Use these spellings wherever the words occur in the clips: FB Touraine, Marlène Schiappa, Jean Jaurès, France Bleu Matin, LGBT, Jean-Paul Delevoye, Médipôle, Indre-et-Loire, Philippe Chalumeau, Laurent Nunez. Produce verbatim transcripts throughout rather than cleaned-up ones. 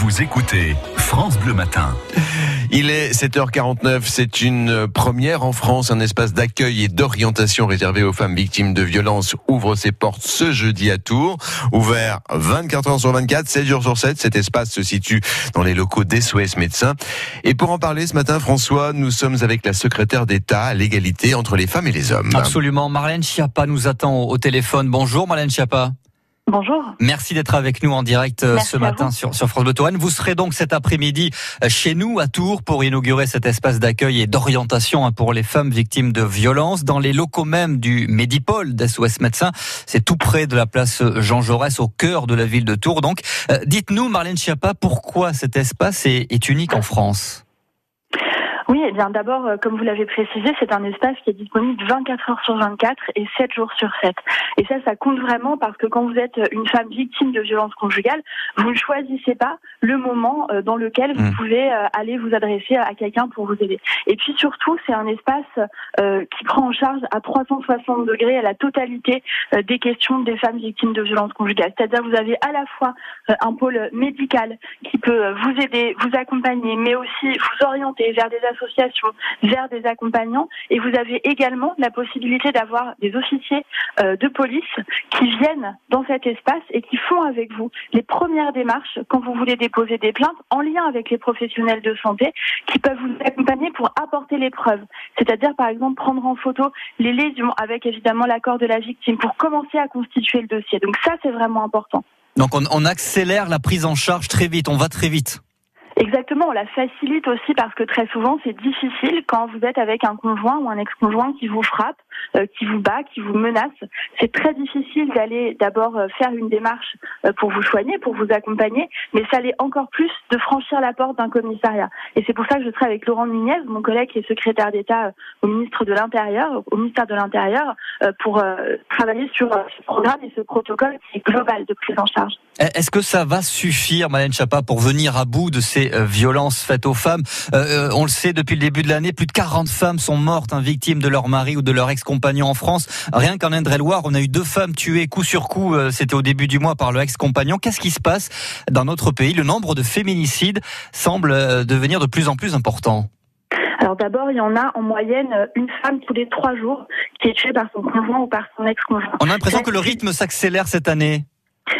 Vous écoutez France Bleu Matin. Il est sept heures quarante-neuf, c'est une première en France. Un espace d'accueil et d'orientation réservé aux femmes victimes de violences ouvre ses portes ce jeudi à Tours. Ouvert vingt-quatre heures sur vingt-quatre, sept jours sur sept, cet espace se situe dans les locaux d'S O S Médecins. Et pour en parler ce matin, François, nous sommes avec la secrétaire d'État à l'égalité entre les femmes et les hommes. Absolument, Marlène Schiappa nous attend au téléphone. Bonjour Marlène Schiappa. Bonjour. Merci d'être avec nous en direct Merci ce matin sur, sur France Bleu Touraine. Vous serez donc cet après-midi chez nous à Tours pour inaugurer cet espace d'accueil et d'orientation pour les femmes victimes de violences dans les locaux même du Médipôle d'S O S Médecins. C'est tout près de la place Jean Jaurès, au cœur de la ville de Tours. Donc, euh, dites-nous, Marlène Schiappa, pourquoi cet espace est, est unique en France ? Oui, eh bien d'abord, euh, comme vous l'avez précisé, c'est un espace qui est disponible vingt-quatre heures sur vingt-quatre et sept jours sur sept. Et ça, ça compte vraiment parce que quand vous êtes une femme victime de violences conjugales, vous ne choisissez pas le moment euh, dans lequel vous pouvez euh, aller vous adresser à quelqu'un pour vous aider. Et puis surtout, c'est un espace euh, qui prend en charge à trois cent soixante degrés à la totalité euh, des questions des femmes victimes de violences conjugales. C'est-à-dire que vous avez à la fois euh, un pôle médical qui peut vous aider, vous accompagner, mais aussi vous orienter vers des associations vers des accompagnants, et vous avez également la possibilité d'avoir des officiers euh, de police qui viennent dans cet espace et qui font avec vous les premières démarches quand vous voulez déposer des plaintes, en lien avec les professionnels de santé qui peuvent vous accompagner pour apporter les preuves, c'est-à-dire par exemple prendre en photo les lésions avec évidemment l'accord de la victime pour commencer à constituer le dossier. Donc ça, c'est vraiment important. Donc on, on accélère la prise en charge très vite, on va très vite. Exactement, on la facilite aussi parce que très souvent c'est difficile quand vous êtes avec un conjoint ou un ex-conjoint qui vous frappe, euh, qui vous bat, qui vous menace. C'est très difficile d'aller d'abord faire une démarche pour vous soigner, pour vous accompagner, mais ça l'est encore plus de franchir la porte d'un commissariat. Et c'est pour ça que je serai avec Laurent Nunez, mon collègue qui est secrétaire d'État au ministre de l'Intérieur, au ministère de l'Intérieur, euh, pour euh, travailler sur euh, ce programme et ce protocole qui est global de prise en charge. Est-ce que ça va suffire, Marlène Schiappa, pour venir à bout de ces violences faites aux femmes? Euh, on le sait, depuis le début de l'année, plus de quarante femmes sont mortes hein, victimes de leur mari ou de leur ex-compagnon en France. Rien qu'en Indre-et-Loire, on a eu deux femmes tuées coup sur coup, euh, c'était au début du mois, par leur ex-compagnon. Qu'est-ce qui se passe dans notre pays? Le nombre de féminicides semble euh, devenir de plus en plus important. Alors d'abord, il y en a en moyenne une femme tous les trois jours qui est tuée par son conjoint ou par son ex-conjoint. On a l'impression que le rythme s'accélère cette année.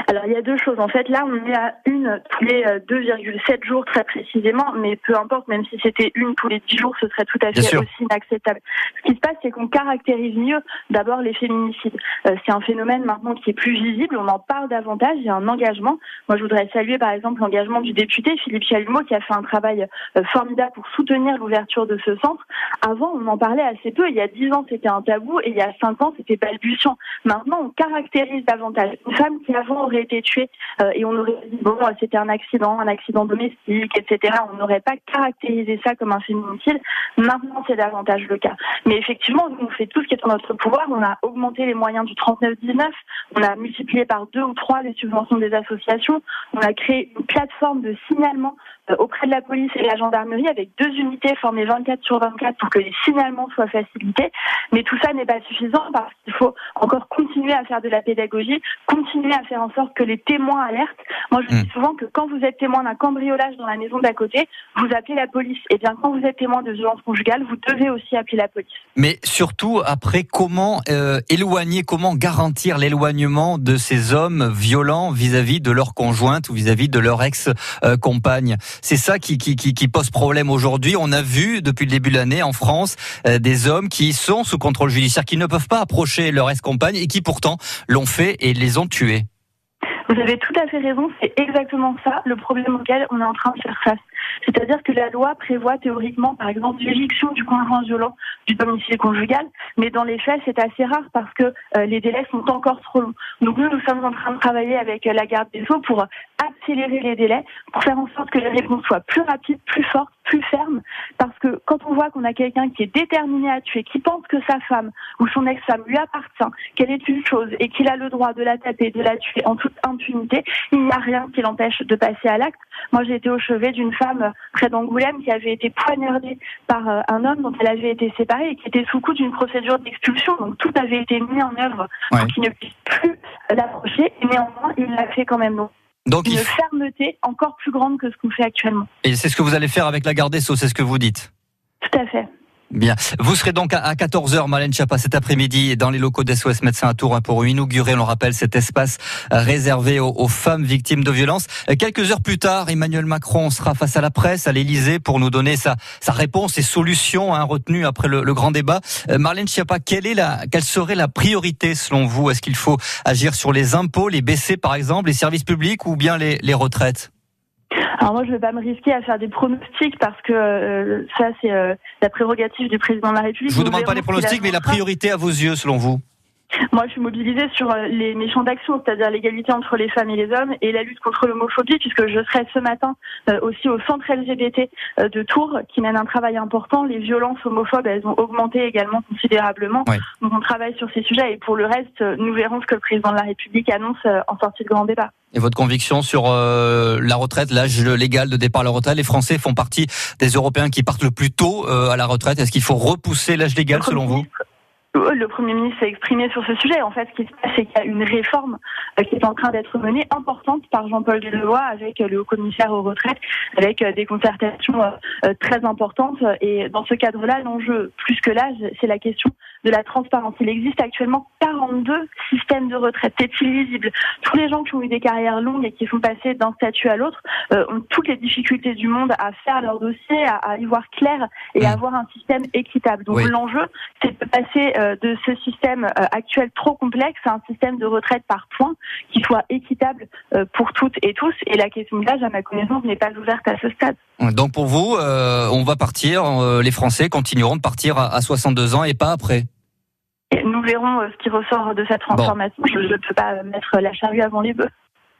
Alors il y a deux choses, en fait là on est à une tous les deux virgule sept jours très précisément, mais peu importe, même si c'était une tous les dix jours, ce serait tout à fait aussi inacceptable. Ce qui se passe, c'est qu'on caractérise mieux d'abord les féminicides. Euh, c'est un phénomène maintenant qui est plus visible, on en parle davantage, il y a un engagement. Moi je voudrais saluer par exemple l'engagement du député Philippe Chalumeau qui a fait un travail euh, formidable pour soutenir l'ouverture de ce centre. Avant on en parlait assez peu, il y a dix ans c'était un tabou et il y a cinq ans c'était balbutiant. Maintenant on caractérise davantage une femme qui avant aurait été tuée euh, et on aurait dit bon c'était un accident, un accident domestique, et cetera. On n'aurait pas caractérisé ça comme un féminicide. Maintenant c'est davantage le cas. Mais effectivement, nous, on fait tout ce qui est en notre pouvoir. On a augmenté les moyens du trente-neuf dix-neuf, on a multiplié par deux ou trois les subventions des associations, on a créé une plateforme de signalement euh, auprès de la police et de la gendarmerie avec deux unités formées vingt-quatre sur vingt-quatre pour que les signalements soient facilités. Mais tout ça n'est pas suffisant parce qu'il faut encore continuer à faire de la pédagogie, continuer à faire en sorte que les témoins alertent. Moi, je mmh. dis souvent que quand vous êtes témoin d'un cambriolage dans la maison d'à côté, vous appelez la police. Et bien, quand vous êtes témoin de violences conjugales, vous devez aussi appeler la police. Mais surtout, après, comment euh, éloigner, comment garantir l'éloignement de ces hommes violents vis-à-vis de leur conjointe ou vis-à-vis de leur ex-compagne? C'est ça qui, qui, qui, qui pose problème aujourd'hui. On a vu, depuis le début de l'année, en France, euh, des hommes qui sont sous contrôle judiciaire, qui ne peuvent pas approcher leur ex-compagne et qui, pourtant, l'ont fait et les ont tués. Vous avez tout à fait raison, c'est exactement ça le problème auquel on est en train de faire face. C'est-à-dire que la loi prévoit théoriquement, par exemple, l'éviction du conjoint violent du domicile conjugal, mais dans les faits, c'est assez rare parce que euh, les délais sont encore trop longs. Donc nous, nous sommes en train de travailler avec euh, la garde des Sceaux pour accélérer les délais, pour faire en sorte que les réponses soient plus rapides, plus fortes, plus fermes, parce que quand on voit qu'on a quelqu'un qui est déterminé à tuer, qui pense que sa femme ou son ex-femme lui appartient, qu'elle est une chose et qu'il a le droit de la taper, de la tuer en toute impunité, il n'y a rien qui l'empêche de passer à l'acte. Moi, j'ai été au chevet d'une femme près d'Angoulême qui avait été poignardée par un homme dont elle avait été séparée et qui était sous coup d'une procédure d'expulsion. Donc tout avait été mis en œuvre ouais. pour qu'il ne puisse plus l'approcher, et néanmoins il l'a fait quand même. Donc Donc, une il... fermeté encore plus grande que ce qu'on fait actuellement. Et c'est ce que vous allez faire avec la garde des Sceaux, c'est ce que vous dites? Tout à fait. Bien. Vous serez donc à quatorze heures, Marlène Schiappa, cet après-midi, dans les locaux d'S O S Médecins à Tours, pour inaugurer, on le rappelle, cet espace réservé aux, aux femmes victimes de violences. Quelques heures plus tard, Emmanuel Macron sera face à la presse, à l'Élysée, pour nous donner sa, sa réponse et solution hein, retenue après le, le grand débat. Marlène Schiappa, quelle est la, quelle serait la priorité selon vous? Est-ce qu'il faut agir sur les impôts, les baisser par exemple, les services publics ou bien les, les retraites? Alors moi, je ne vais pas me risquer à faire des pronostics parce que euh, ça, c'est euh, la prérogative du président de la République. Je vous demande pas les pronostics, mais la priorité à vos yeux, selon vous? Moi, je suis mobilisée sur les champs d'action, c'est-à-dire l'égalité entre les femmes et les hommes et la lutte contre l'homophobie, puisque je serai ce matin aussi au centre L G B T de Tours, qui mène un travail important. Les violences homophobes, elles ont augmenté également considérablement. Oui. Donc, on travaille sur ces sujets et pour le reste, nous verrons ce que le président de la République annonce en sortie de grand débat. Et votre conviction sur euh, la retraite, l'âge légal de départ à la retraite? Les Français font partie des Européens qui partent le plus tôt euh, à la retraite. Est-ce qu'il faut repousser l'âge légal, selon vous? Le Premier ministre s'est exprimé sur ce sujet. En fait, ce qui se passe, c'est qu'il y a une réforme qui est en train d'être menée, importante, par Jean-Paul Delevoye, avec le haut-commissaire aux retraites, avec des concertations très importantes. Et dans ce cadre-là, l'enjeu, plus que l'âge, c'est la question de la transparence. Il existe actuellement quarante-deux systèmes de retraite. C'est illisible. Tous les gens qui ont eu des carrières longues et qui sont passés d'un statut à l'autre euh, ont toutes les difficultés du monde à faire leur dossier, à, à y voir clair et à avoir un système équitable. Donc oui. L'enjeu, c'est de passer euh, de ce système euh, actuel trop complexe à un système de retraite par points qui soit équitable euh, pour toutes et tous. Et la question de l'âge, à ma connaissance, n'est pas ouverte à ce stade. Donc pour vous, euh, on va partir, euh, les Français continueront de partir à, à soixante-deux ans et pas après? Et nous verrons ce qui ressort de cette transformation. Bon. Je ne peux pas mettre la charrue avant les bœufs.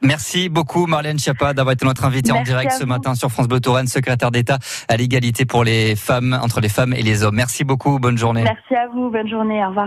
Merci beaucoup Marlène Schiappa d'avoir été notre invitée en direct ce matin sur France Bleu Touraine, secrétaire d'État à l'égalité pour les femmes, entre les femmes et les hommes. Merci beaucoup, bonne journée. Merci à vous, bonne journée, au revoir.